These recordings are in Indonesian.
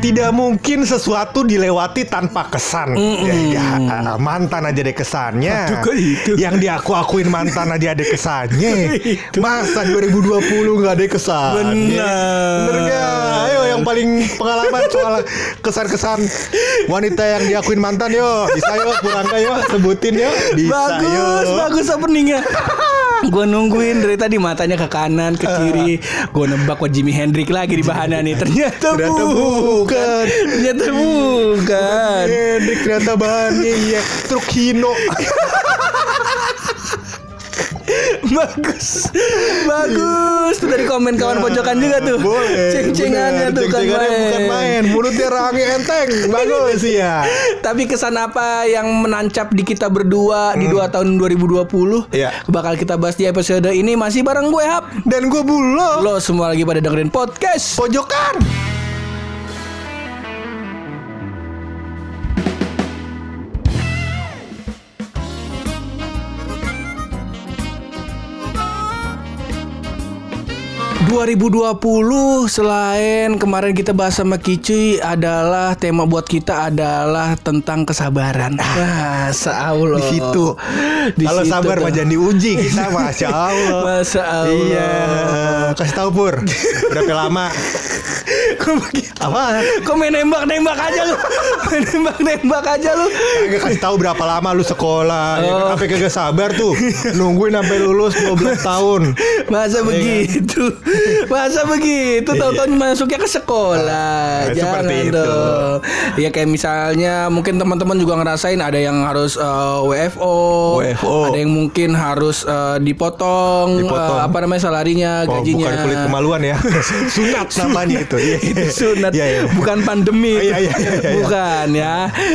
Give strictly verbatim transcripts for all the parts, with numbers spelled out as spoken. Tidak mungkin sesuatu dilewati tanpa kesan. Mm-mm. Ya, ya, mantan aja ada kesannya. Aduh, itu. Yang diaku-akuin mantan aja ada kesannya. Masa dua ribu dua puluh gak ada kesan? Benar. Bener gak? Ayo yang paling pengalaman soal kesan-kesan wanita yang diakuin mantan yo. Bisa yo, Purangga yo, sebutin yo. Bisa, bagus, yo. Bagus openingnya. Gue nungguin dari tadi matanya ke kanan, ke kiri. Gue nebak wah Jimmy Hendrix lagi di bahana nih. Ternyata bukan. Ternyata bukan. Hendrix ternyata bahannya iya truk Hino. Bagus, bagus. Tuh dari komen kawan pojokan juga tuh. Boleh. Ceng-cengannya tuh kan bukan main. Mulutnya rangi enteng. Bagus ya. Tapi kesan apa yang menancap di kita berdua hmm. di dua tahun dua ribu dua puluh? Iya. Bakal kita bahas di episode ini masih bareng gue Hap dan gue Bulo. Lo semua lagi pada dengerin podcast Pojokan. dua ribu dua puluh selain kemarin kita bahas sama Kici adalah tema buat kita adalah tentang kesabaran. Ah, Masya Allah. Di situ. Kalau sabar mah jangan diuji kita, Masya Allah. Masya Allah. Iya. Kasih tahu Pur. Berapa lama? Kok begitu? Apa? Kok main nembak-nembak aja lu? Main nembak-nembak aja lu. Enggak kasih tahu berapa lama lu sekolah. Oh. Ya kan sampai kagak sabar tuh. Nungguin sampai lulus dua belas tahun. Masa ya begitu? Kan? Masa begitu tahu-tahu masuknya ke sekolah. Nah, jangan dong. Ya kayak misalnya mungkin teman-teman juga ngerasain ada yang harus uh, W F O, W F O, ada yang mungkin harus uh, dipotong, dipotong. Uh, apa namanya salarinya, oh, gajinya. Bukan kulit kemaluan ya. Sunat namanya itu. Itu sunat. Ya, ya. Bukan pandemi. Oh, ya, ya, ya, ya, bukan ya.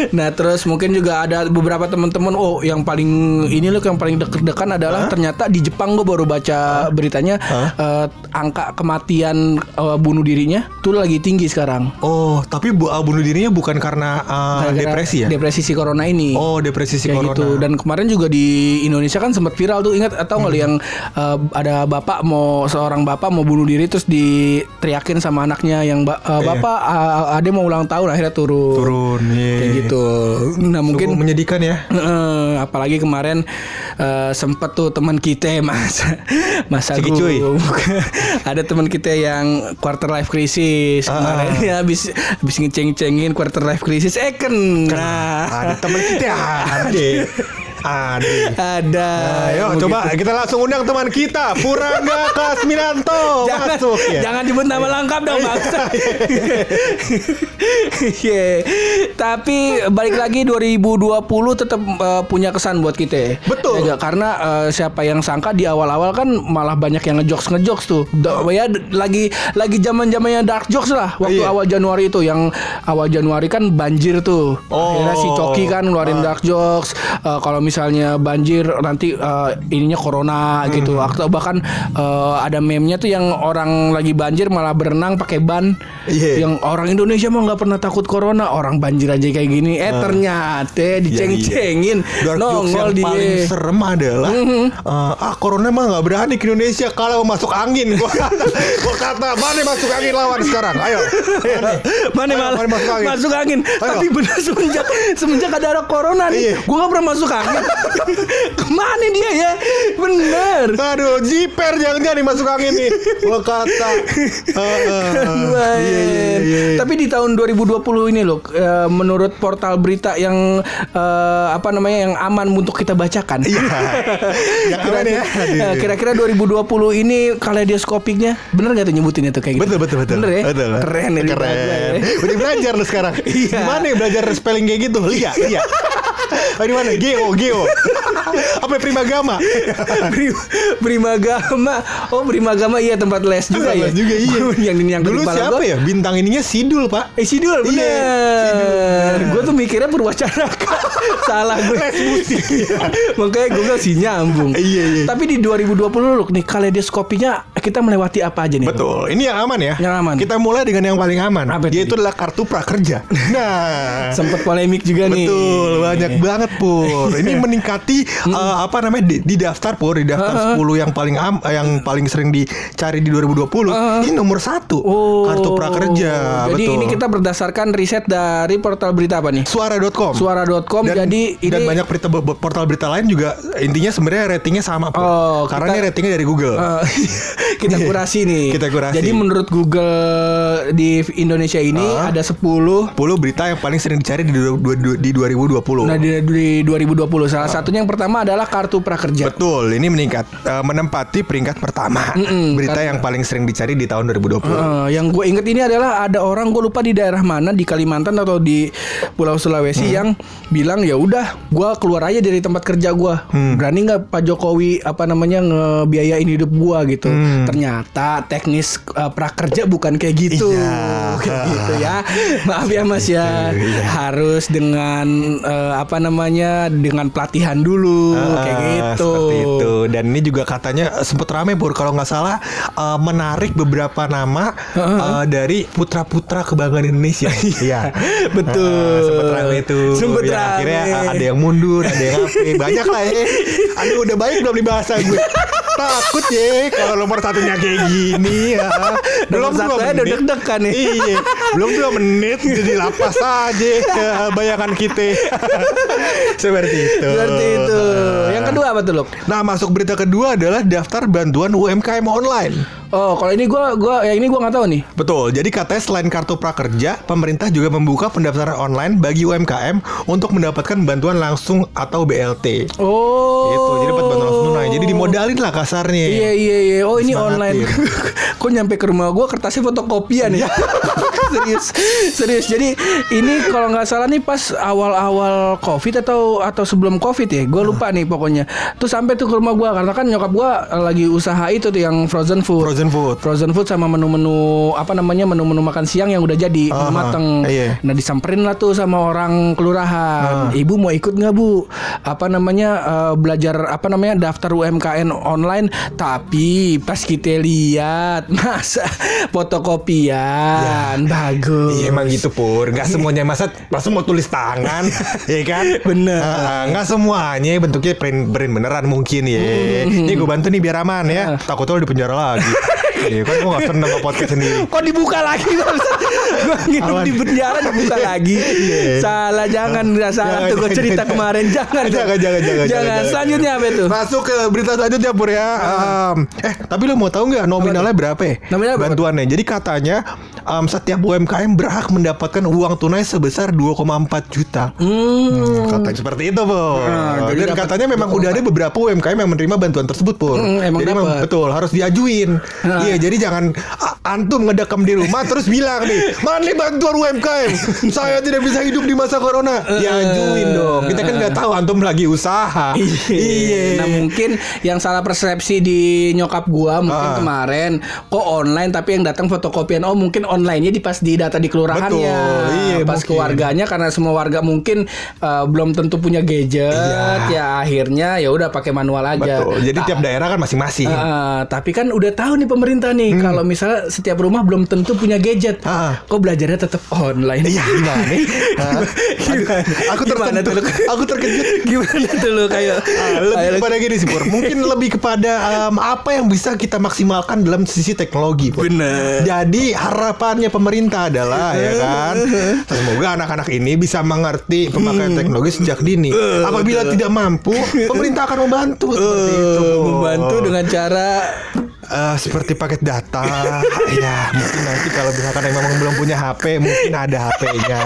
Nah, terus mungkin juga ada beberapa teman-teman oh yang paling ini loh yang paling deg-degan adalah huh? ternyata di Jepang gue baru baca huh? beritanya huh? Uh, angka kematian uh, bunuh dirinya tuh lagi tinggi sekarang. Oh, tapi bu, uh, bunuh dirinya bukan karena, uh, karena depresi ya? Depresi si corona ini. Oh, depresi si ya corona. Gitu. Dan kemarin juga di Indonesia kan sempat viral tuh, ingat atau nggak hmm. yang uh, ada bapak mau seorang bapak mau bunuh diri terus diteriakin sama anaknya yang uh, bapak yeah. uh, ade mau ulang tahun akhirnya turun. Turun. Yeah. Kayak gitu. Nah, mungkin sungguh menyedihkan ya. Uh, apalagi kemarin uh, sempat tuh teman kita Mas Mas Agung. Ada teman kita yang quarter life crisis uh, kemarin uh, ya habis habis ngeceng-cengin quarter life crisis eh kena. Ada teman kita ada. Ada. Ada. Ayo nah, coba kita langsung undang teman kita Purangga Kasminanto. Jangan, masuk ya. Jangan nyebut nama lengkap dong, Bang. Yeah. Tapi balik lagi dua ribu dua puluh tetap uh, punya kesan buat kita. Betul. Ya, karena uh, siapa yang sangka di awal-awal kan malah banyak yang ngejokes-ngejokes tuh. Ya lagi lagi zaman-zamannya dark jokes lah waktu yeah. awal Januari itu yang awal Januari kan banjir tuh. Oh. Akhirnya si Coki kan ngeluarin dark jokes. Uh, kalau misalnya banjir nanti uh, ininya corona hmm. gitu. Atau bahkan uh, ada meme-nya tuh yang orang lagi banjir malah berenang pakai ban. Yeah. Yang orang Indonesia mah enggak pernah takut corona, orang banjir aja kayak gini. Eh uh. ternyata diceng-cengin. Yeah, yeah. Nongol di paling serem adalah mm-hmm. uh, ah corona mah enggak berani ke Indonesia kalau masuk angin. Gua kata, gua kata mana masuk angin lawan sekarang. Ayo. Mana mal- masuk angin. Masuk angin. Ayo. Tapi benar semenjak semenjak ada, ada corona nih, yeah. gua enggak pernah masuk angin. Kemana dia ya? Bener. Aduh, jiper jangan-jangan nih masuk angin nih. Gua kata. Uh, uh, uh. Yeah, yeah, yeah, yeah. Tapi di tahun dua ribu dua puluh ini loh, uh, menurut portal berita yang uh, apa namanya yang aman untuk kita bacakan. Iya. Yang aman ya. Kira-kira dua ribu dua puluh ini kaleidoskopiknya bener nggak tuh nyebutinnya tuh kayak gitu? Betul betul betul. Bener ya. Betul. Keren ya. Keren. Udah belajar lo sekarang. Iya. Gimana belajar spelling kayak gitu? Iya iya. Dari mana? Geo Geo. Apa Primagama? Primagama. Oh, Primagama iya tempat les juga tempat ya. Les juga iya. Yang ini yang dulu siapa gua. Ya? Bintang ininya Sidul, Pak. Eh Sidul bener. Yeah, Sidul. Gue tuh mikirnya Purwacaraka. Salah gue. Les musik. Makanya gue gak sih nyambung. Iya, iya. Tapi di dua ribu dua puluh loh nih kaleidoskopinya kita melewati apa aja nih? Betul, ini yang aman ya. Yang aman. Kita mulai dengan yang paling aman, apa yaitu adalah kartu prakerja. Nah, sempat polemik juga nih. Betul, banyak banget Pur. Ini meningkati uh, apa namanya di, di daftar Pur, di daftar sepuluh yang paling am, yang paling sering dicari di dua ribu dua puluh. Ini nomor satu oh, kartu prakerja. Jadi betul. Ini kita berdasarkan riset dari portal berita apa nih? Suara dot com. Suara dot com. Dan, jadi dan ini... banyak berita, portal berita lain juga intinya sebenarnya ratingnya sama Pur. Oh, karena kita... ini ratingnya dari Google. Uh, kita kurasi nih. Kita kurasi. Jadi menurut Google di Indonesia ini uh, ada sepuluh berita yang paling sering dicari di, di dua ribu dua puluh. Nah, di, di dua ribu dua puluh salah uh. satunya yang pertama adalah kartu prakerja. Betul, ini meningkat uh, menempati peringkat pertama. Mm-mm, berita karena... yang paling sering dicari di tahun dua ribu dua puluh. Uh, yang gue inget ini adalah ada orang, gue lupa di daerah mana, di Kalimantan atau di Pulau Sulawesi, hmm. yang bilang ya udah gue keluar aja dari tempat kerja gue. Hmm. Berani nggak Pak Jokowi apa namanya ngebiayain hidup gue gitu. Hmm. Ternyata teknis uh, prakerja bukan kayak gitu. Iya. Kayak gitu ya. Maaf ya Mas ya. Iya. Harus dengan uh, apa namanya dengan pelatihan dulu uh, kayak gitu. Seperti itu. Dan ini juga katanya sempet rame Pur kalau nggak salah uh, menarik beberapa nama uh, uh, uh, dari putra-putra kebanggaan Indonesia. Iya. Betul. Uh, sempet rame itu. Sempet ya, rame. Akhirnya uh, ada yang mundur, ada yang apa. Banyak lah ya. Aduh udah baik belum dibahasa gue. Takut ya kalau nomor satunya kayak gini ya. Belum dua menit deg-degan nih. Iya. Belum dua menit jadi lapas aja ya, bayangan kita. Seperti itu. Seperti itu. Yang kedua apa tuh Luk? Nah masuk berita kedua adalah daftar bantuan U M K M online. Oh kalau ini gue gue yang ini gue nggak tahu nih. Betul. Jadi katanya selain kartu prakerja, pemerintah juga membuka pendaftaran online bagi U M K M untuk mendapatkan bantuan langsung atau B L T. Oh. Gitu. Jadi dapat bantuan langsung tunai. Jadi dimodalin lah kasarnya. Iya iya iya. Oh ini semangat online. Ya. Kok nyampe ke rumah gue kertasnya fotokopian ya. Serius serius. Jadi ini kalau nggak salah nih pas awal-awal COVID atau atau sebelum COVID ya. Gue lupa nih pokoknya. Tuh sampai tuh ke rumah gue karena kan nyokap gue lagi usaha itu tuh yang frozen food. Frozen Frozen food, frozen food sama menu-menu apa namanya menu-menu makan siang yang udah jadi uh-huh. mateng. Iya. Nah disamperin lah tuh sama orang kelurahan. Uh. Ibu mau ikut nggak bu? Apa namanya uh, belajar apa namanya daftar U M K M online. Tapi pas kita lihat masa fotokopian ya. Bagus. Iya emang gitu Pur. Gak semuanya masa masa mau tulis tangan, ya kan? Bener. Uh, gak semuanya bentuknya print print beneran mungkin ya. Mm-hmm. Ini gue bantu nih biar aman ya. Uh. Takutnya lo di penjara lagi. Iya kan gue gak seneng podcast sendiri. Kok dibuka lagi? Gue nginep di penjara dibuka lagi. Yeah. Salah jangan nggak salah tuh gue cerita jangan, kemarin jangan jangan jangan jangan, jangan, jangan, jangan. Selanjutnya apa itu? Masuk ke berita selanjutnya Pur ya. Um, eh tapi lo mau tahu nggak nominalnya berapa? Ya? Nominalnya berapa? Bantuannya. Jadi katanya um, setiap U M K M berhak mendapatkan uang tunai sebesar dua koma empat juta. Hmm. Katanya seperti itu Pur. Nah, dan katanya memang udah ada beberapa U M K M yang menerima bantuan tersebut Pur. Hmm, emang jadi memang betul harus diajuin. Nah. Iya jadi jangan antum ngedekam di rumah terus bilang nih mana bantuan U M K M saya tidak bisa hidup di masa corona diajuin dong kita kan nggak tahu antum lagi usaha. Iya nah mungkin yang salah persepsi di nyokap gua mungkin ah. kemarin kok online tapi yang datang fotokopian oh mungkin onlinenya di pas di data di kelurahannya. Iya, pas mungkin. Keluarganya karena semua warga mungkin uh, belum tentu punya gadget iya. Ya akhirnya ya udah pakai manual aja. Betul. Jadi nah, tiap daerah kan masing-masing uh, tapi kan udah tahu nih pemerintah nih hmm. kalau misalnya setiap rumah belum tentu punya gadget, ah. kok belajarnya tetap online? Iya gimana? Gimana? Aku terkejut. Aku terkejut. Gimana tuh lo kayak? Ah, lebih kepada gini sih Pur. Mungkin lebih kepada um, apa yang bisa kita maksimalkan dalam sisi teknologi. Pur. Bener. Jadi harapannya pemerintah adalah ya kan, semoga anak-anak ini bisa mengerti pemakaian hmm. teknologi sejak dini. Uh, Apabila betul. Tidak mampu, pemerintah akan membantu. Uh, seperti itu. Membantu dengan cara Uh, seperti paket data. Ya mungkin nanti kalau misalkan yang memang belum punya H P mungkin ada H P-nya.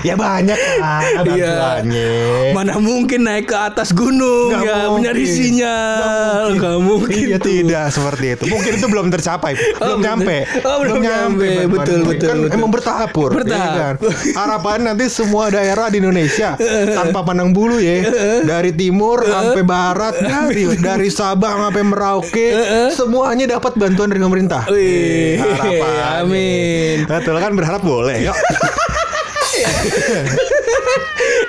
Ya banyak lah bantuannya. Mana mungkin naik ke atas gunung gak ya mencari sinyal. Gak mungkin. Iya tidak seperti itu. Mungkin itu belum tercapai. Belum oh, nyampe oh, Belum nyampe Betul betul, betul kan betul. Emang bertahap Pur ya, kan? Harapan nanti semua daerah di Indonesia tanpa pandang bulu ya dari timur sampai barat dari, dari Sabang sampai Merauke semua semuanya dapat bantuan dari pemerintah. Wih, harapan. Amin. Betul kan berharap boleh. Yuk.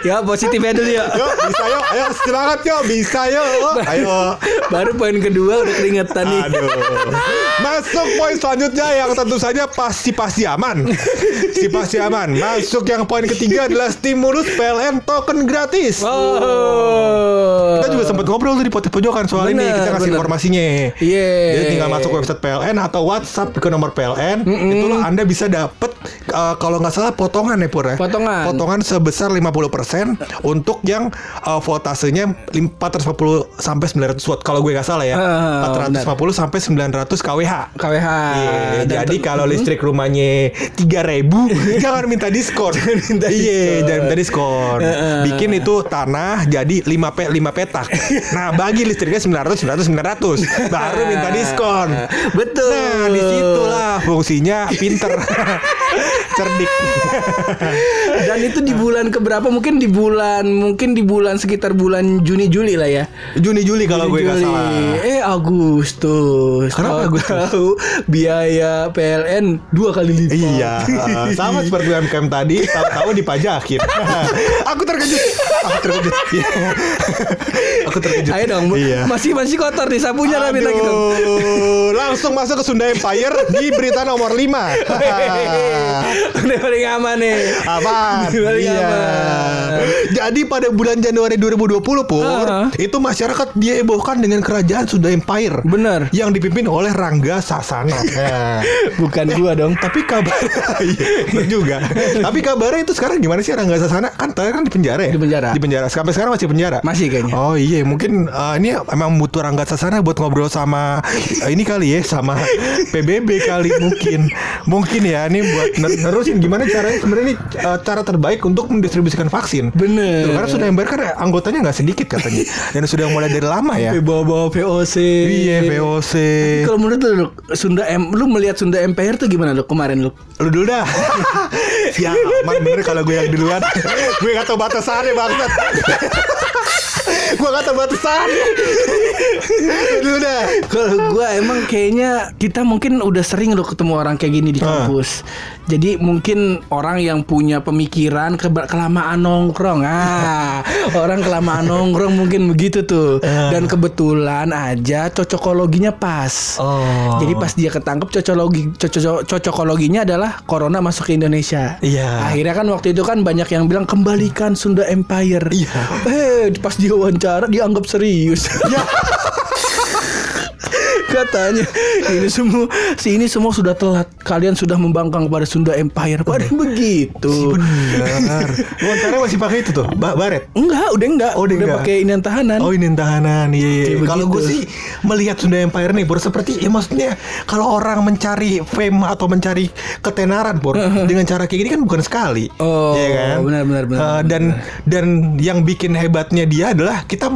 Ya positifnya dulu yuk. Yuk bisa yuk. Ayo semangat yuk. Bisa yuk. Ayo Baru poin kedua udah keringetan nih. Aduh. Masuk poin selanjutnya yang tentu saja pasti pasti aman. Si pasti aman. Masuk yang poin ketiga adalah stimulus P L N token gratis. Oh. Kita juga sempat ngobrol di podcast Pojokan soal bener, ini. Kita kasih bener. informasinya. Yeah. Jadi tinggal masuk website P L N atau WhatsApp ke nomor P L N. Mm-mm. Itulah Anda bisa dapat uh, kalau nggak salah potongan ya Pur ya. Potongan. Potongan sebesar lima puluh persen untuk yang uh, voltasenya empat ratus lima puluh sampai sembilan ratus watt kalau gue nggak salah ya. Uh, empat ratus lima puluh sampai sembilan ratus kWh. kWh. Yeah. Jadi ter- kalau listrik rumahnya tiga ribu jangan minta diskon. Jangan minta diskon. Yeah, jangan minta diskon. Uh, Bikin itu tanah jadi lima pe lima petak. Nah, bagi listriknya sembilan ratus sembilan ratus sembilan ratus baru minta diskon. Betul. Nah, disitulah fungsinya pinter. Cerdik. Dan itu di bulan keberapa? Mungkin di bulan mungkin di bulan sekitar bulan Juni Juli lah ya. Juni Juli kalau Juni, gue nggak salah. Eh Agustus. Kenapa gue tahu biaya P L N dua kali lipat. Iya. Uh, sama seperti U M K M tadi. Tahu-tahu dipajakin. Aku terkejut. Aku terkejut. Aku terkejut. Ayo dong. Iya. Masih masih kotor nih sapunya lah minta gitu. Langsung masuk ke Sunda Empire di berita nomor lima. Udah paling aman nih. Aman. Iya. Jadi pada bulan Januari dua ribu dua puluh Pur, uh-huh. itu masyarakat dihebohkan dengan kerajaan Sunda Empire. Benar. Yang dipimpin oleh Rangga Sasana. Nah. Bukan eh, gua dong. Tapi kabar iya, juga. Tapi kabarnya itu sekarang gimana sih Rangga Sasana? Kan terakhir kan di penjara ya? Di penjara. Di penjara. Sampai sekarang masih penjara. Masih kayaknya. Oh iya, mungkin uh, ini emang butuh Rangga Sasana buat ngobrol sama uh, ini kali ya, sama P B B kali mungkin. Mungkin ya ini buat nerusin gimana caranya sebenarnya ini uh, cara terbaik untuk mendistribusikan vaksin. Bener. Tuh, karena sudah ember kan anggotanya nggak sedikit katanya. Dan sudah mulai dari lama ya. Bawa-bawa V O C. Iya V O C. Tapi kalau menurut lu Sunda M, lu melihat Sunda Empire tuh gimana lu kemarin lu? Lu dulu dah. Ya aman bener kalau gue yang duluan. Gue nggak tahu batasannya banget. Gue kata batasan. Dulu dah. Kalau gue emang kayaknya kita mungkin udah sering loh ketemu orang kayak gini di kampus. Uh. Jadi mungkin orang yang punya pemikiran ke- kelamaan nongkrong. Ah, orang kelamaan nongkrong mungkin begitu tuh. Uh. Dan kebetulan aja cocokologinya pas. Oh. Jadi pas dia ketangkep cocokologi co- cocokologinya adalah corona masuk ke Indonesia. Yeah. Akhirnya kan waktu itu kan banyak yang bilang kembalikan Sunda Empire. Iya. Yeah. Eh, pas dia wawancara dianggap serius. Ya. Katanya ini semua si ini semua sudah telat. Kalian sudah membangkang kepada Sunda Empire. Padahal begitu. Benar. Wawancara masih pakai itu tuh, ba- baret? Enggak, udah enggak. Oh, udah enggak. Pakai inian tahanan. Oh, inian tahanan. Iya. Kalau gue sih melihat Sunda Empire nih, Bor, seperti ya maksudnya kalau orang mencari fame atau mencari ketenaran, Bor, dengan cara kayak gini kan bukan sekali. Oh, ya kan? Benar, benar, benar. Uh, dan benar. Dan yang bikin hebatnya dia adalah kita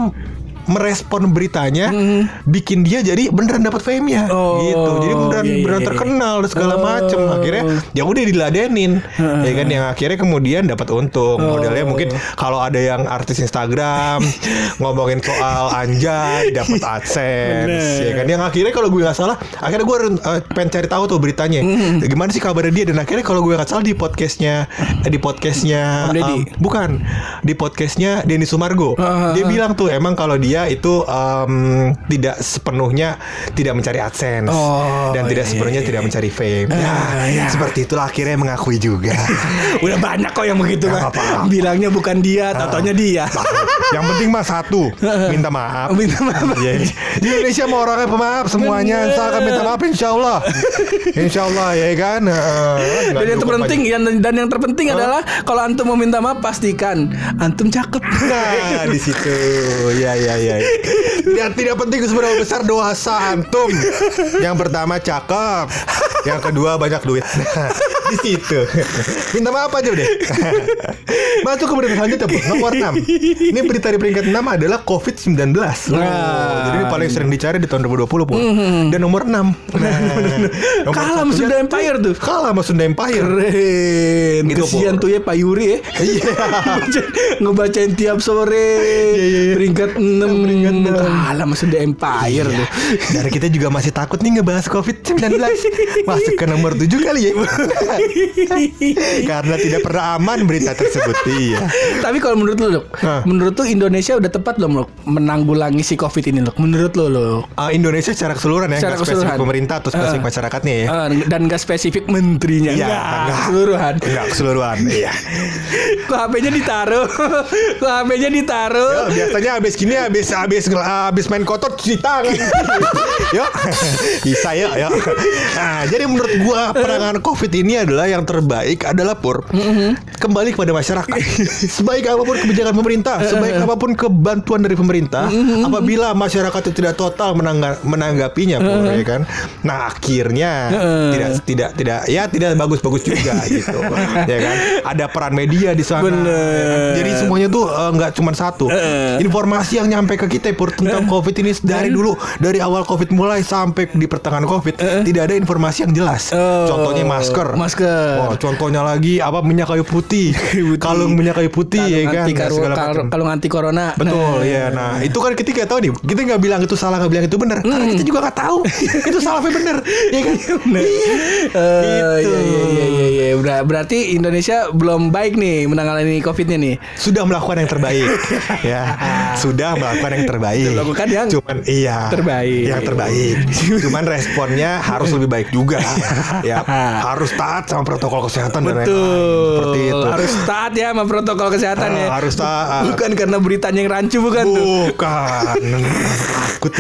merespon beritanya, mm. bikin dia jadi beneran dapat fame-nya, oh, gitu. Jadi beneran, yeah, yeah, beneran terkenal dan segala oh. macem. Akhirnya ya udah diladenin, uh. ya kan. Yang akhirnya kemudian dapat untung. Oh. Modelnya mungkin kalau ada yang artis Instagram ngomongin soal anjay, dapat AdSense, ya kan. Yang akhirnya kalau gue nggak salah, akhirnya gue uh, pengen cari tahu tuh beritanya, mm. gimana sih kabarnya dia. Dan akhirnya kalau gue nggak salah di podcastnya, di podcastnya, um, bukan di podcastnya Deni Sumargo, uh. dia bilang tuh emang kalau dia ya itu um, tidak sepenuhnya tidak mencari AdSense oh, dan tidak iya, sepenuhnya iya. tidak mencari fame. Uh, ya, iya. Seperti itulah akhirnya mengakui juga. Udah banyak kok yang begitu nah, kan. Bilangnya bukan dia, uh, tatonya dia. Yang penting mah satu, minta maaf. Minta maaf. Yeah. Di Indonesia mau orangnya pemaaf semuanya, asalkan minta maaf insyaallah. Insyaallah ya kan. Uh, dan yang terpenting yang, dan yang terpenting huh? adalah kalau antum mau minta maaf pastikan antum cakep. Nah, di situ. Ya ya. Ya, ya. Dan tidak penting seberapa besar dosa antum. Yang pertama cakep, yang kedua banyak duit. Nah, di situ. Minta maaf aja udah. Masuk ke berita selanjutnya nomor enam. Ini berita di peringkat enam adalah covid sembilan belas. Nah, oh, jadi ini paling sering dicari di tahun dua ribu dua puluh pun. Mm-hmm. Dan nomor enam. Nah, nomor kalah sama Sunda Empire tuh. Kalah sama Sunda Empire. Keren. Kesian tuh ya Pak Yuri ya. Ngebacain tiap sore. Peringkat enam. Kalah sama Sunda Empire tuh. Dan kita juga masih takut nih ngebahas covid sembilan belas. Masuk ke nomor tujuh kali ya. Karena tidak pernah aman berita tersebut. Iya. Tapi kalau menurut lu, Dok, huh? menurut lu Indonesia udah tepat belum, Dok, menanggulangi si Covid ini, Dok? Menurut lu, Dok? Uh, Indonesia secara keseluruhan ya, secara keseluruhan. Spesifik pemerintah atau spesifik uh, masyarakatnya ya. Uh, dan gak spesifik menterinya. Iya, enggak keseluruhan. Enggak keseluruhan. Iya. Kok H P-nya ditaruh? Kok H P-nya ditaruh? Yo, biasanya habis gini habis habis habis main kotor cuci tangan. Yo. Bisa ya, yo. Nah, jadi menurut gua penanganan Covid ini adalah yang terbaik adalah pur mm-hmm. kembali kepada masyarakat. Sebaik apapun kebijakan pemerintah, sebaik apapun kebantuan dari pemerintah, mm-hmm. apabila masyarakat itu tidak total menangga- menanggapinya, pur, mm-hmm. ya kan. Nah, akhirnya mm-hmm. tidak tidak tidak ya tidak bagus-bagus juga gitu. Ya kan? Ada peran media di sana. Ya kan? Jadi semuanya tuh enggak uh, cuma satu. Mm-hmm. Informasi yang nyampe ke kita pur tentang mm-hmm. Covid ini dari dulu, dari awal Covid mulai sampai di pertengahan Covid, mm-hmm. tidak ada informasi yang jelas. Oh. Contohnya masker. Masker. Oh, contohnya lagi apa minyak kayu putih, kalung minyak kayu putih, kalung ya kan, anti karu, segala macam. Kalung anti corona. Betul, nah. ya. Nah, itu kan kita nggak tahu nih. Kita nggak bilang itu salah, nggak bilang itu benar. Mm. Karena kita juga nggak tahu itu salahnya benar. Ya kan? Benar. Uh, gitu. Iya, iya, iya, iya. Ber- berarti Indonesia belum baik nih menangani Covid-nya nih. Sudah melakukan yang terbaik. Ya, sudah melakukan yang terbaik. Melakukan yang cuman iya. Terbaik. Yang terbaik. Cuman responnya harus lebih baik juga. Ya, harus taat sama protokol kesehatan. Betul. Dan lain-lain seperti itu. Harus taat ya sama protokol kesehatan ya. Harus taat. Bukan karena beritanya yang rancu, bukan. Bukan. Takut.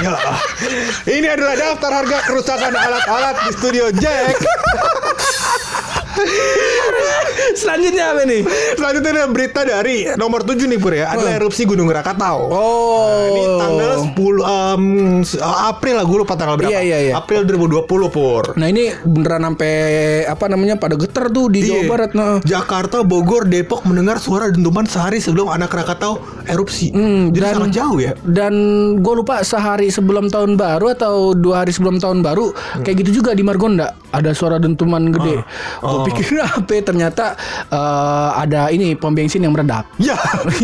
Ya. Ini adalah daftar harga kerusakan alat-alat di studio Jack. Selanjutnya apa nih? Selanjutnya ada berita dari nomor tujuh nih Pur ya. Adalah erupsi Gunung Krakatau. Oh, nah, ini tanggal sepuluh April lah, gue lupa tanggal berapa. Iya, iya, iya. April dua ribu dua puluh Pur. Nah ini beneran sampai apa namanya pada getar tuh di Jawa Barat. Nah, Jakarta, Bogor, Depok mendengar suara dentuman sehari sebelum anak Krakatau erupsi. Hmm, Jadi dan, sangat jauh ya. Dan gue lupa sehari sebelum tahun baru atau dua hari sebelum tahun baru hmm. kayak gitu juga di Margonda ada suara dentuman gede. Oh. Oh. Gue pikir apa ternyata uh, ada ini pom bensin yang meledak. Ya,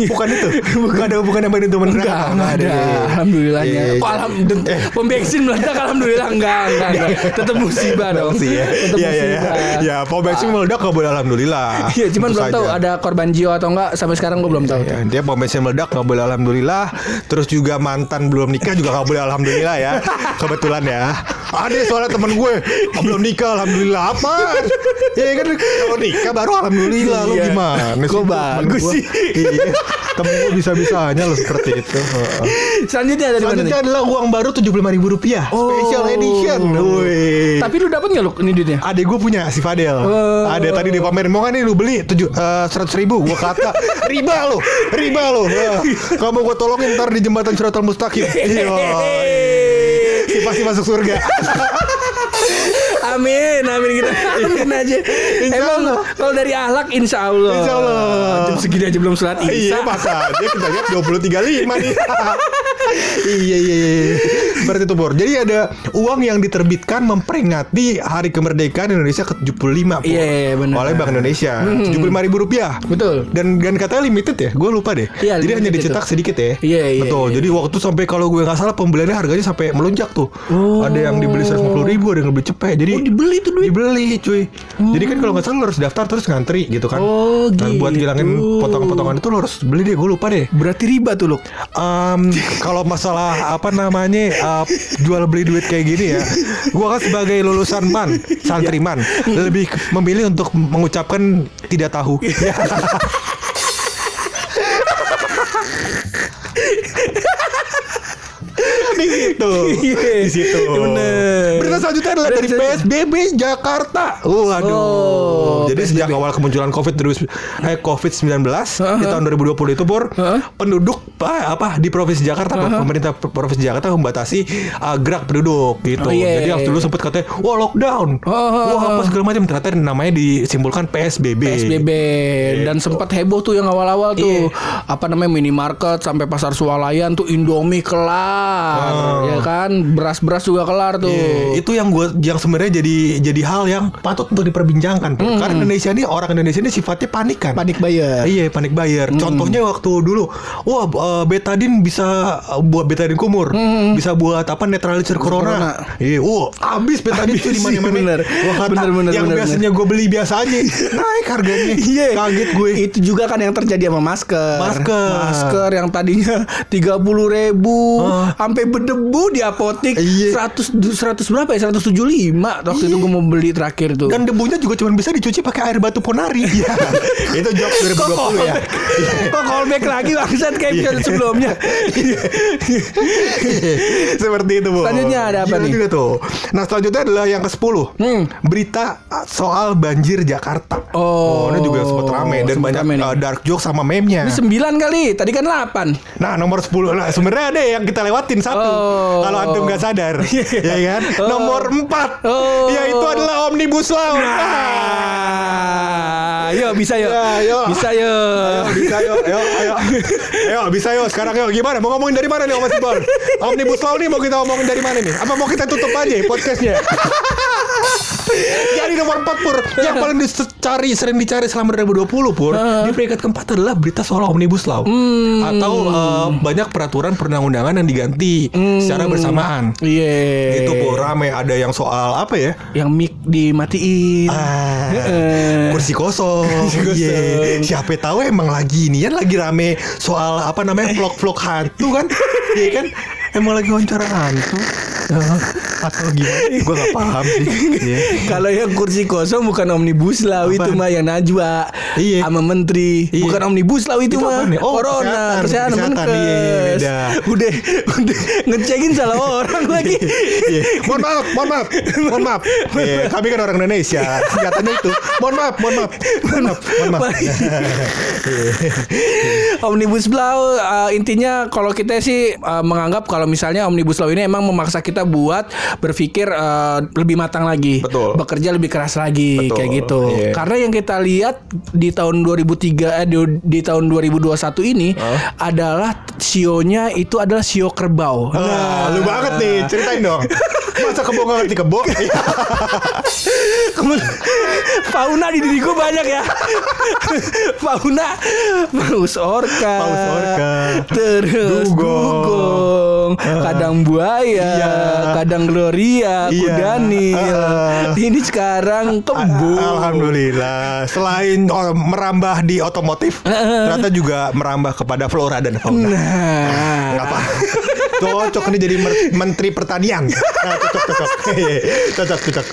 bukan itu. Bukan ada bukan ada itu meledak. Enggak, enggak ada. Alhamdulillahnya. Kok oh, alhamdulillah eh. pom bensin meledak alhamdulillah enggak, enggak, enggak. Tetap musibah dong. Ya. Tetap ya, musibah. Ya, ya. ya, pom bensin meledak enggak boleh alhamdulillah. Iya, cuman belum tahu ada korban jiwa atau enggak sampai sekarang gue belum tahu. Ya, dia pom bensin meledak enggak boleh alhamdulillah. Terus juga mantan belum nikah juga enggak boleh alhamdulillah ya. Kebetulan ya. Ada soalnya teman gue belum nikah alhamdulillah apa? Ya kan kalau nikah baru alhamdulillah. Iya. Lu gimana? Kok bagus sih. Iya. Temen gue bisa-bisanya lo seperti itu. Selanjutnya ada Selanjutnya adalah uang baru tujuh puluh lima ribu rupiah. Oh. Special edition. Wih. Tapi lu dapat gak lu ini duitnya? Adek gue punya si Fadel. Oh. Ada tadi dia pamer. Mau gak nih lu beli seratus ribu. Gue kata riba lo. Riba lo. Kamu gue tolongin ntar di jembatan Shiratal Mustaqim. Iya. Pasti masuk surga. Amin, amin kita, amin aja. Emang kalau dari ahlak, insya Allah. Insya Allah. Jam segini aja belum sholat isya. Iya, masa dia kita lihat dua puluh tiga lima nih. Iya, iya, iya. Seperti itu, Bor. Jadi ada uang yang diterbitkan memperingati Hari Kemerdekaan Indonesia ke tujuh puluh lima Bor. Iya, benar. Oleh Bank Indonesia, tujuh puluh lima ribu rupiah. Betul. Dan dan katanya limited ya, gue lupa deh. Iya. Jadi hanya dicetak itu sedikit ya. Iya, iya. Betul. Iya. Jadi waktu sampai kalau gue nggak salah pembeliannya harganya sampai melonjak tuh. Oh. Ada yang dibeli seratus lima puluh ribu, ada yang lebih cepet. Jadi oh, dibeli tuh duit. Dibeli cuy. Oh. Jadi kan kalau nggak salah lo harus daftar terus ngantri gitu kan. Oh gitu. Dan buat ngilangin potongan-potongan itu lo harus beli deh. Gue lupa deh. Berarti riba tuh lo. Um, kalau masalah apa namanya uh, jual beli duit kayak gini ya. Gue kan sebagai lulusan man, santriman, lebih memilih untuk mengucapkan tidak tahu. Di situ, yeah. di situ. Bener. Berita selanjutnya adalah dari P S B B Jakarta. Waduh. Oh, jadi P S B B sejak awal kemunculan covid sembilan belas uh-huh. di tahun dua ribu dua puluh itu Pur, uh-huh. penduduk apa di provinsi Jakarta, uh-huh. pemerintah provinsi Jakarta membatasi uh, gerak penduduk gitu. Oh, yeah. Jadi waktu dulu sempat katanya, wah lockdown, uh-huh. wah apa segala macam. Ternyata namanya disimpulkan P S B B. P S B B gitu. Dan sempat heboh tuh yang awal-awal tuh, yeah. apa namanya minimarket sampai pasar Sualayan tuh Indomie kelar. Oh. Ya kan, beras-beras juga kelar tuh. Yeah. Itu yang gue, yang sebenarnya jadi jadi hal yang patut untuk diperbincangkan. Mm. Karena Indonesia ini, orang Indonesia ini sifatnya panik kan. Panik buyer. Iya, panik buyer. Mm. Contohnya waktu dulu, wah uh, betadin bisa buat betadin kumur, hmm. bisa buat apa netralizer corona. Iya, oh abis betadin itu di mana-mana. Bener-bener. Yang bener, biasanya gue beli biasa aja naik harganya. Yeah. Kaget gue. Itu juga kan yang terjadi sama masker. Masker. Masker yang tadinya tiga puluh ribu, sampai uh. berdebu di apotik. Seratus yeah. seratus berapa ya? seratus tujuh puluh lima waktu yeah. itu gue mau beli terakhir tuh. Dan debunya juga cuma bisa dicuci pakai air batu Ponari. Ya. Itu jok dua ribu dua puluh ya. Kok callback lagi bangsat kayak episode sebelumnya. Seperti itu, Bu. Selanjutnya ada apa nih? Juga tuh. Nah, selanjutnya adalah yang kesepuluh. Hmm. Berita soal banjir Jakarta. Oh, oh ini juga sempat rame dan banyak uh, dark joke sama meme-nya. Ini sembilan kali. Tadi kan delapan. Nah, nomor sepuluh. Nah, sebenarnya ada yang kita lewatin satu. Oh. Kalau antum enggak sadar. Ya kan? Oh. Nomor empat. Oh. Yaitu adalah Omnibus Law. Nah. Ah. Yo, bisa yo. Ya, yo. Bisa yo. Ayo, bisa yo, ayo, ayo, ayo, bisa yo. Sekarang yo, gimana? Mau ngomongin dari mana nih, Om Asibor? Omnibus Law nih mau kita ngomongin dari mana nih? Apa mau kita tutup aja podcastnya? Jadi nomor empat, Pur, yang paling dicari, sering dicari selama dua ribu dua puluh, Pur, uh. di peringkat keempat adalah berita soal Omnibus Law. Mm. Atau uh, banyak peraturan perundang-undangan yang diganti mm. secara bersamaan. Yeah. Itu, Pur, rame. Ada yang soal apa ya? Yang mic dimatiin. Ah, uh. Kursi kosong. Yeah. Siapa tahu emang lagi ini ya lagi rame soal apa namanya vlog-vlog hantu kan? Iya yeah, kan? Emang lagi wawancara hantu. Uh, atau gimana? Gue gak paham sih. Yeah. Kalau yang kursi kosong bukan Omnibus Law. Apaan? Itu mah yang Najwa iya. sama menteri. Iya. Bukan Omnibus Law itu, itu mah. Oh, corona, kesehatan, kesehatan menkes. Iya, iya, iya, udah, udah ngecekin salah orang lagi. Iya. Mohon maaf, mohon maaf, mohon maaf. Iya, kami kan orang Indonesia. Senjatanya itu. Mohon maaf, mohon maaf, mohon maaf, mohon maaf. Omnibus Law uh, intinya kalau kita sih uh, menganggap kalau misalnya Omnibus Law ini emang memaksa kita buat berpikir uh, lebih matang lagi. Betul. Bekerja lebih keras lagi. Betul. Kayak gitu. Yeah. Karena yang kita lihat di tahun dua ribu tiga eh, di, di tahun dua ribu dua puluh satu ini huh? adalah sionya itu adalah sio kerbau. Nah, nah lu banget nih, ceritain dong. Masa kebo gak ngerti kebo? Fauna di diri gue banyak ya. Fauna, paus orka, paus orka, terus dugong, dugong uh, kadang buaya, iya, kadang gloria, iya, kudanil. Uh, Ini sekarang kebo. Alhamdulillah. Selain oh, merambah di otomotif, uh, ternyata juga merambah kepada flora dan fauna. Nah, apa? Cocok nih jadi menteri pertanian. Nah, cocok, cocok. Cocok, cocok.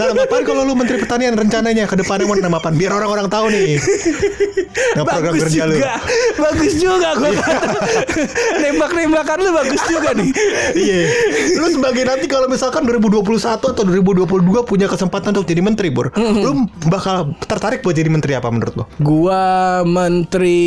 Nah, apaan kalau lu menteri pertanian rencananya ke depannya mau nama apaan? Biar orang-orang tahu nih. Nah, program bagus kerja juga. Lu. Bagus juga gua. Nembak-nembakan lu bagus juga nih. Iya. Lu sebagai nanti kalau misalkan dua ribu dua puluh satu atau dua ribu dua puluh dua punya kesempatan untuk jadi menteri, Bur. Mm-hmm. Lu bakal tertarik buat jadi menteri apa menurut lu? Gua menteri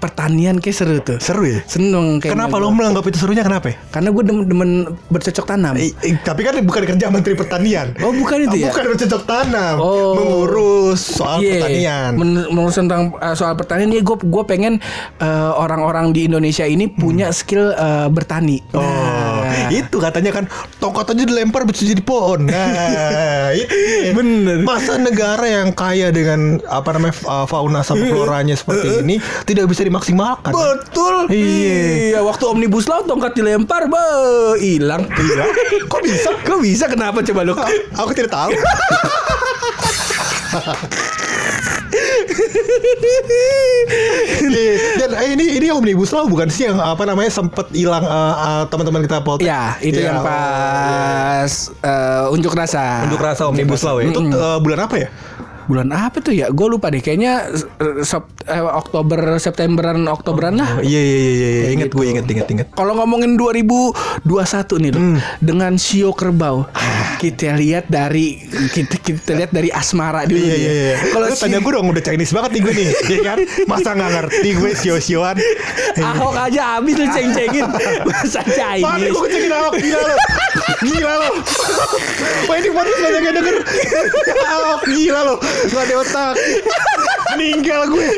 pertanian kayak seru tuh. Seru ya? Seneng kayak. Kenapa lu menganggap itu serunya kenapa? Karena gue demen-demen bercocok tanam. Eh, eh, tapi kan bukan kerja menteri pertanian. Oh bukan itu ya? Bukan bercocok tanam. Oh. Mengurus soal yeah. pertanian. Men- mengurus tentang uh, soal pertanian. Ya gue gue pengen uh, orang-orang di Indonesia ini punya hmm. skill uh, bertani. Oh. Nah. Itu katanya kan tongkat aja dilempar bisa jadi pohon. Nah, itu bener. Masa negara yang kaya dengan apa namanya uh, fauna sama floranya seperti ini tidak bisa dimaksimalkan? Betul. Iya. Waktu Omnibus Law tongkat dilempar, be hilang. Hilang. Kok bisa? Kok bisa? Kenapa coba lu? Aku tidak tahu. Dan ini ini Omnibus Law bukan sih yang apa namanya sempat hilang uh, uh, teman-teman kita Poltek. Ya, itu ya, yang pas uh, unjuk rasa. Unjuk rasa Omnibus Law ya. Itu uh, bulan apa ya? Bulan apa tuh ya? Gue lupa deh. Kayaknya sep, eh, Oktober, Septemberan, Oktoberan lah. Iya iya iya iya. Ingat gitu. Gue ingat ingat ingat. Kalau ngomongin dua ribu dua puluh satu nih loh, hmm. dengan sio kerbau. Ah. Kita lihat dari kita, kita lihat dari asmara dulu. Iya iya iya. Kalau tanya gue dong udah Chinese banget nih gue nih. Ya kan? Masa enggak ngerti gue sio-sioan. Ahok aja habis lu ceng-cengin. Masa Chinese. Mari gue cengin Ahok gila lo. Gila lo. Wah ini banyak yang denger. Ahok gila lo. Gak ada otak. Ninggal gue.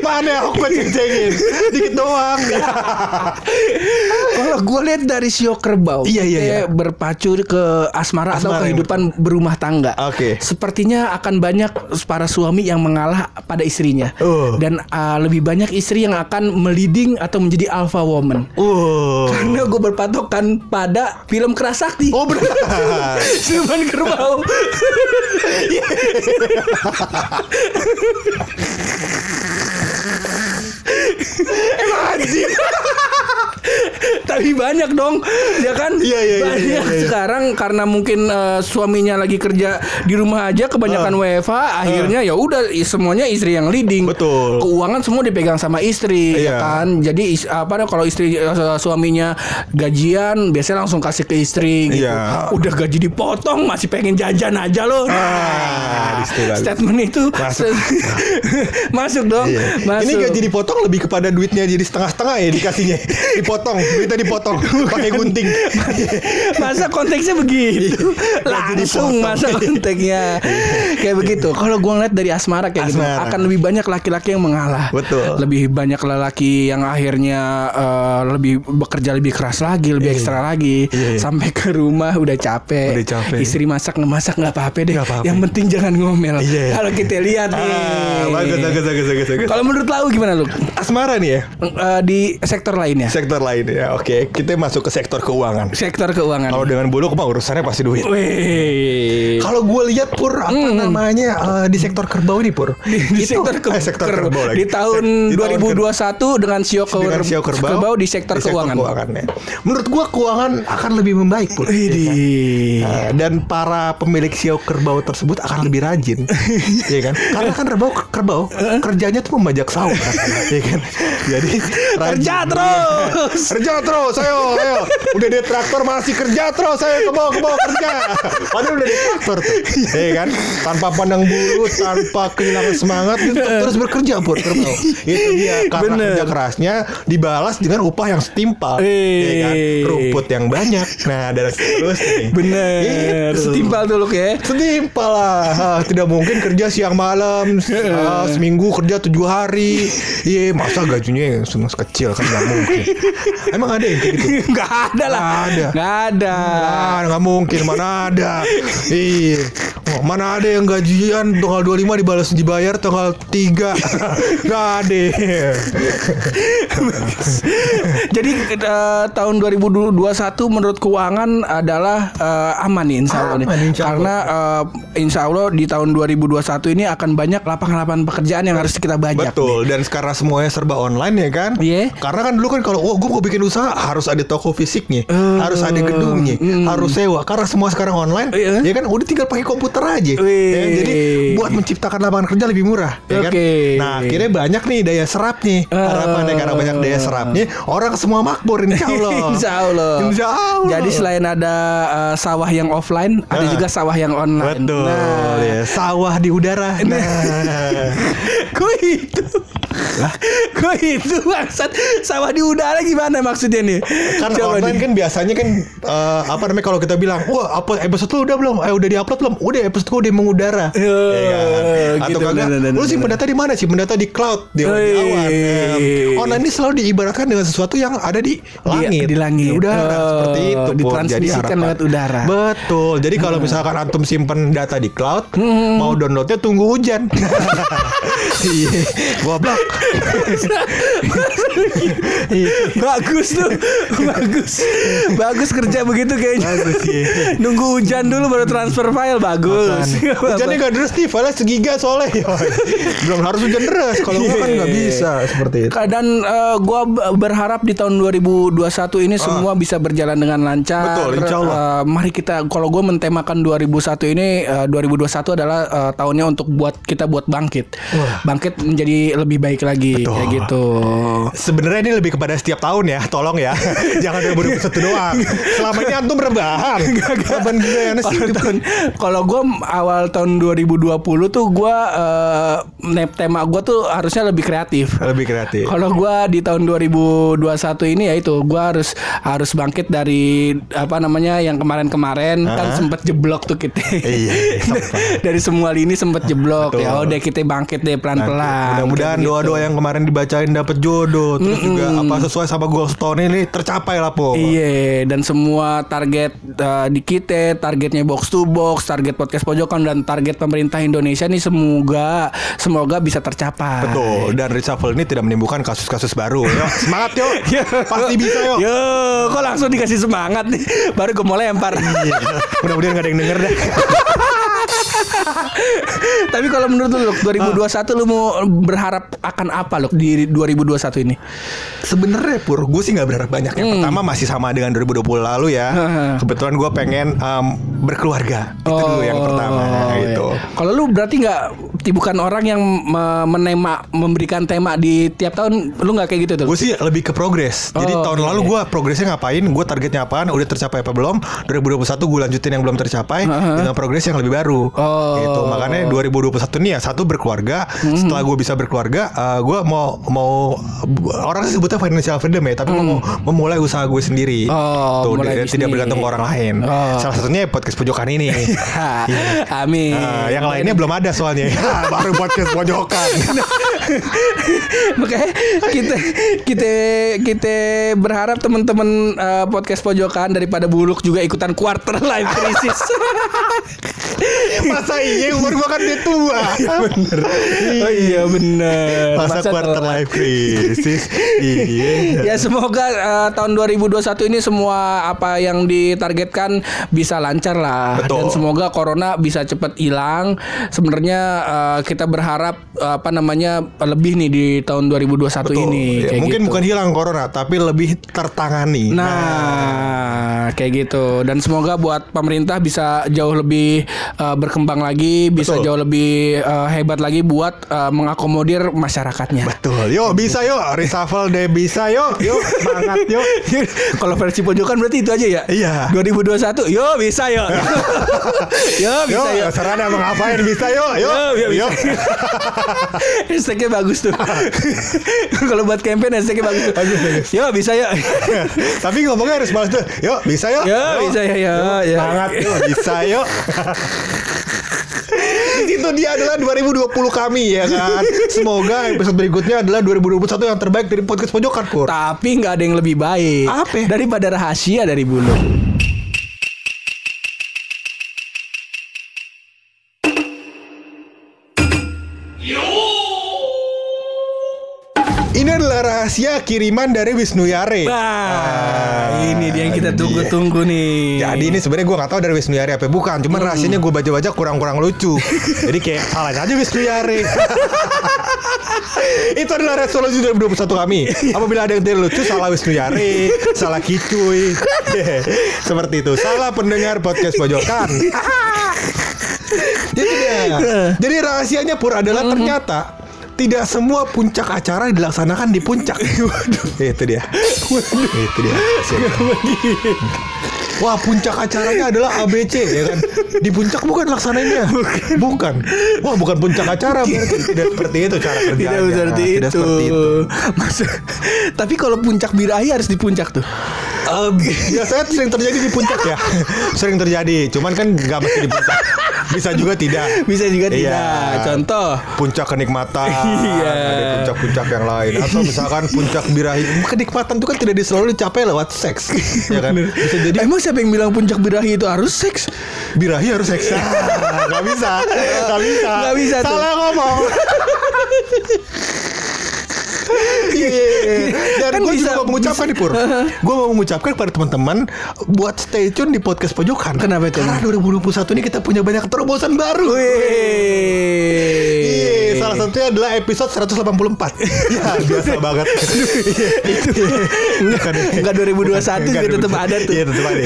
Mana aku ceng-cengin dikit doang. Kalau gue lihat dari Sio Kerbau, iya, iya, iya. berpacu ke asmara, asmara atau kehidupan berumah tangga. Oke. Okay. Sepertinya akan banyak para suami yang mengalah pada istrinya. Uh. Dan uh, lebih banyak istri yang akan meliding atau menjadi alpha woman. Uh. Karena gue berpatokan pada film Kerasakti. Oh benar. Cuman Kerbau. Emang anjing. Tapi banyak dong, ya kan? Iya, iya, iya, banyak iya, iya. Sekarang karena mungkin uh, suaminya lagi kerja di rumah aja, kebanyakan uh, W F H, akhirnya uh, ya udah semuanya istri yang leading. Betul. Keuangan semua dipegang sama istri, iya. ya kan? Jadi is, apa kalau istri uh, suaminya gajian, biasanya langsung kasih ke istri gitu. Iya. Udah gaji dipotong, masih pengen jajan aja loh. Nah, ah, nah, statement itu masuk, masuk dong. Iya. Masuk. Ini gaji dipotong lebih kepada duitnya jadi setengah-setengah ya dikasihnya. Dipotong, duitnya dipotong pakai gunting. Masa konteksnya begitu. Langsung masa konteksnya kayak begitu. Kalau gue ngeliat dari asmara kayak asmara. gitu, akan lebih banyak laki-laki yang mengalah. Betul. Lebih banyak lelaki yang akhirnya uh, lebih bekerja lebih keras lagi, lebih e. ekstra lagi, e. sampai ke rumah udah capek. Udah capek. Istri masak ngemasak nggak apa-apa deh. Gak apa-apa. Yang penting jangan ngomel. E. Kalau kita lihat nih. Ah, bagus, bagus, bagus, bagus, bagus. Kalau menurut lu gimana lu? Asmara nih ya? Uh, di sektor lainnya. Sektor lain ya, oke. Okay. Kita masuk ke sektor keuangan. Sektor keuangan. Kalau dengan buluk mah urusannya pasti duit. Kalau gue lihat Pur, apa mm. namanya uh, di sektor kerbau ini Pur. Di, di itu, sektor, ke- eh, sektor kerbau lagi. Di tahun Se- di dua ribu dua puluh satu ker- dengan Sio Kerbau, kerbau di sektor di keuangan. keuangan ya. Menurut gue keuangan akan lebih membaik Pur. Ya kan? uh, dan para pemilik Sio Kerbau tersebut akan lebih rajin, ya kan? Karena kan kerbau kerbau kerjanya tuh membajak sawah, ya kan? Jadi kerja terus, kerja terus, ayo, ayo. Udah di traktor masih kerja terus, ayo ke bawah, ke bawah kerja. Padahal udah di traktor, ya kan? Tanpa pandang bulu, tanpa kehilangan semangat, terus bekerja Pur. Itu dia karena Bener. kerja kerasnya dibalas dengan upah yang setimpal, eee. ya kan? Rumput yang banyak. Nah, dari terus nih. Bener. Gitu. Setimpal dulu ya. Setimpal lah. Ah, tidak mungkin kerja siang malam, ah, seminggu kerja tujuh hari. Iya, yeah, masa gajinya yang sungguh kecil kan nggak mungkin. Emang ada yang kayak gitu? Nggak ada lah. Nggak ada. Nggak ada. Nggak mungkin. Mana ada? Iya. Oh, mana ada yang gajian tanggal dua puluh lima dibalas dibayar tanggal tiga? Nggak ada. Jadi uh, tahun dua ribu dua puluh satu menurut keuangan adalah uh, aman nih insya Allah. Aman, insya Allah. Karena uh, insya Allah di tahun dua ribu dua puluh satu ini akan banyak lapangan-lapangan pekerjaan yang harus kita bajak. Betul. Nih. Dan sekarang semuanya serba online ya kan? Iya. Yeah. Karena kan dulu kan kalau oh, gue mau bikin usaha harus ada toko fisiknya, uh, harus ada gedungnya, mm. harus sewa. Karena semua sekarang online, uh, ya kan? Udah tinggal pakai komputer aja. Uh, ya? Jadi buat menciptakan lapangan kerja lebih murah, ya okay. kan? Nah, akhirnya banyak nih daya serapnya. Uh, Harapannya karena banyak daya serapnya, orang semua makmur insya Allah. Insya Allah. Insya Allah. Jadi selain ada uh, sawah yang offline, uh, ada juga sawah yang online. Betul. Nah, ya. Sawah di udara. Nah, kok itu? Lah, kok itu maksud sawah di udara gimana maksudnya nih? Karena Coba online nih. Kan biasanya kan uh, apa namanya kalau kita bilang, wah apa episode lu udah belum? Eh udah diupload belum? Udah episode lu udah mengudara. Oh, ya kan? Atau gitu, kagak? Lu sih mendata di mana sih? Mendata di cloud, di, di awan. Um, online ini selalu diibaratkan dengan sesuatu yang ada di langit, di, di langit, di udara oh, seperti itu. Ditransmisikan lewat udara. Betul. Jadi kalau hmm. misalkan antum simpen data di cloud, hmm. mau downloadnya tunggu hujan. Goblok. Bagus tuh. Bagus. Bagus kerja begitu kayaknya. Bagus ya. Nunggu hujan dulu baru transfer file. Bagus. Hujannya gak deres nih, file segiga soalnya. Belum harus hujan deres. Kalau gue kan gak bisa seperti itu. Dan uh, gue berharap di tahun dua ribu dua puluh satu ini uh. semua bisa berjalan dengan lancar. Betul, insya Allah. uh, Mari kita, kalau gue mentemakan dua ribu satu ini, uh, dua ribu dua puluh satu adalah uh, tahunnya untuk buat kita buat bangkit. uh. Bangkit menjadi lebih baik naik lagi. Betul. Kayak gitu. Sebenarnya ini lebih kepada setiap tahun ya, tolong ya. Jangan dua ribu dua puluh satu doang. Selama ini antum rebahan. Rebahan gimana sih? Kalau gue awal tahun dua ribu dua puluh tuh gue uh, tema gue tuh harusnya lebih kreatif. Lebih kreatif. Kalau gue di tahun dua ribu dua puluh satu ini ya itu gue harus harus bangkit dari apa namanya yang kemarin-kemarin uh-huh. kan sempet jeblok tuh kita. Iya. Dari semua lini sempet jeblok. Betul. Ya udah kita bangkit deh pelan-pelan. Mudah-mudahan gitu. Doa-doa yang kemarin dibacain dapat jodoh. Terus mm-mm. juga apa sesuai sama goals tahun ini tercapai lah po. Iya. Dan semua target uh, di kita, targetnya box to box, target podcast Pojokan dan target pemerintah Indonesia nih semoga semoga bisa tercapai. Betul. Dan reshuffle ini tidak menimbulkan kasus-kasus baru. Yo, semangat yo. Pasti bisa yo. Yo, kok langsung dikasih semangat nih. Baru gue mau lempar. Iya. Mudah-mudahan gak ada yang denger deh. Tapi kalau menurut lu dua ribu dua puluh satu ah. lu mau berharap akan apa lu di dua ribu dua puluh satu ini? Sebenarnya Pur, gue sih gak berharap banyak. Yang hmm. pertama masih sama dengan dua ribu dua puluh lalu ya. Kebetulan gue pengen um, berkeluarga. Itu oh, dulu yang pertama gitu. Kalau lu berarti gak, bukan orang yang menema, memberikan tema di tiap tahun. Lu gak kayak gitu tuh? Gue sih lebih ke progres. Jadi oh, tahun okay. lalu gue progresnya ngapain, gue targetnya apaan, udah tercapai apa belum. Dua ribu dua puluh satu gue lanjutin yang belum tercapai uh-huh. dengan progres yang lebih baru. Oh. Gitu. Makanya dua ribu dua puluh satu ini ya satu berkeluarga. Mm-hmm. Setelah gue bisa berkeluarga, uh, gue mau mau orang sih sebutnya financial freedom ya, tapi mm. mau memulai usaha gue sendiri. Oh, tuh, dan tidak bergantung ke orang lain. Oh. Salah satunya podcast Pojokan ini. Ya. Amin. Uh, yang lainnya belum ada soalnya. Baru podcast Pojokan. Makanya kita kita kita berharap teman-teman uh, podcast Pojokan daripada buluk juga ikutan quarter life crisis. Masa iya umur gua kan dia tua. Bener. Oh iya bener. Masa, Masa quarter life crisis. Iya. Ya semoga uh, tahun dua ribu dua puluh satu ini semua apa yang ditargetkan bisa lancar lah. Betul. Dan semoga corona bisa cepat hilang. Sebenarnya uh, kita berharap uh, apa namanya lebih nih di tahun dua ribu dua puluh satu betul. Ini ya, kayak mungkin gitu. Bukan hilang corona tapi lebih tertangani. Nah, nah, kayak gitu. Dan semoga buat pemerintah bisa jauh lebih uh, berkembang lagi, bisa betul. Jauh lebih uh, hebat lagi buat uh, mengakomodir masyarakatnya. Betul. Yo, bisa yo, reshuffle deh bisa yo. Yo, semangat yo. Kalau versi Pojokan berarti itu aja ya. Iya. dua ribu dua puluh satu. Yo, bisa yo. Yo, bisa yo. Yo, sarana mengapain bisa yo. Yo, yo. Yo. Hashtagnya bagus tuh. Kalau buat campaign hashtagnya bagus tuh. Yo bisa yo. Tapi ngomongnya harus balas tuh. Yo bisa yo. Yo, yo bisa yo. Yo, yo. Sangat yo bisa yo. Itu dia adalah dua ribu dua puluh kami ya kan. Semoga episode berikutnya adalah dua ribu dua puluh satu yang terbaik dari podcast Pojokan Pur. Tapi nggak ada yang lebih baik. Apa? Daripada rahasia dari bulu. Ini adalah rahasia kiriman dari Wisnu Yare. Nah, ini dia yang kita tunggu-tunggu nih. Jadi ini sebenarnya gue gak tahu dari Wisnu Yare apa bukan. Cuman hmm. rahasianya gue baca-baca kurang-kurang lucu. Jadi kayak salah aja Wisnu Yare. Itu adalah resolusi dua ribu dua puluh satu kami. Apabila ada yang tidak lucu, salah Wisnu Yare, salah Kicuy. Yeah. Seperti itu. Salah pendengar podcast Pojokan. Jadi ya. Jadi rahasianya Pur adalah ternyata tidak semua puncak acara dilaksanakan di puncak. Waduh, itu dia. Waduh, itu dia. Wah, puncak acaranya adalah A B C ya kan. Di puncak bukan laksanainnya. Bukan. bukan. Wah, bukan puncak acara berarti tidak seperti itu cara kerjanya. Tidak seperti nah, itu. Tidak seperti itu. Maksud, tapi kalau puncak birahi harus di puncak tuh. Um, ya saya sering terjadi di puncak ya. Sering terjadi. Cuman kan nggak mesti di puncak. Bisa juga tidak. Bisa juga iya. tidak. Contoh puncak kenikmatan. Iya. Ada puncak-puncak yang lain. Atau misalkan puncak birahi. Kenikmatan itu kan tidak selalu dicapai lewat seks. Ya kan. Bisa jadi. Emang siapa yang bilang puncak birahi itu harus seks? Birahi harus seks. Nah, gak bisa. Gak bisa. Gak bisa. Salah tuh. Ngomong. Dan kan gue juga mau mengucapkan nih Pur, gue mau mengucapkan kepada teman-teman buat stay tune di podcast Pojokan. Kenapa itu? Karena dua ribu dua puluh satu ini kita punya banyak terobosan baru. Iya, salah satunya adalah episode seratus delapan puluh empat. Ya biasa banget. Enggak dua ribu dua puluh satu juga tetap ada tuh. Iya tetap ada.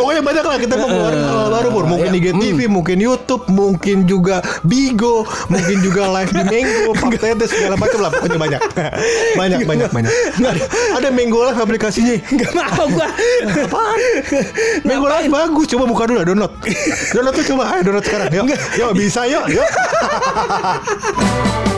Pokoknya banyak lah kita mau keluarin hal baru Pur. Mungkin I G T V, mungkin YouTube, mungkin juga Bigo, mungkin juga live di Menggo, Fakta segala macam lah. Pokoknya banyak. Banyak, banyak, banyak. Ada Menggo Live aplikasinya. Enggak mau gua. Apaan? Menggo Live bagus. Coba buka dulu download. Download tuh coba. Ayo download sekarang. Yuk. Yuk bisa yuk. Yuk.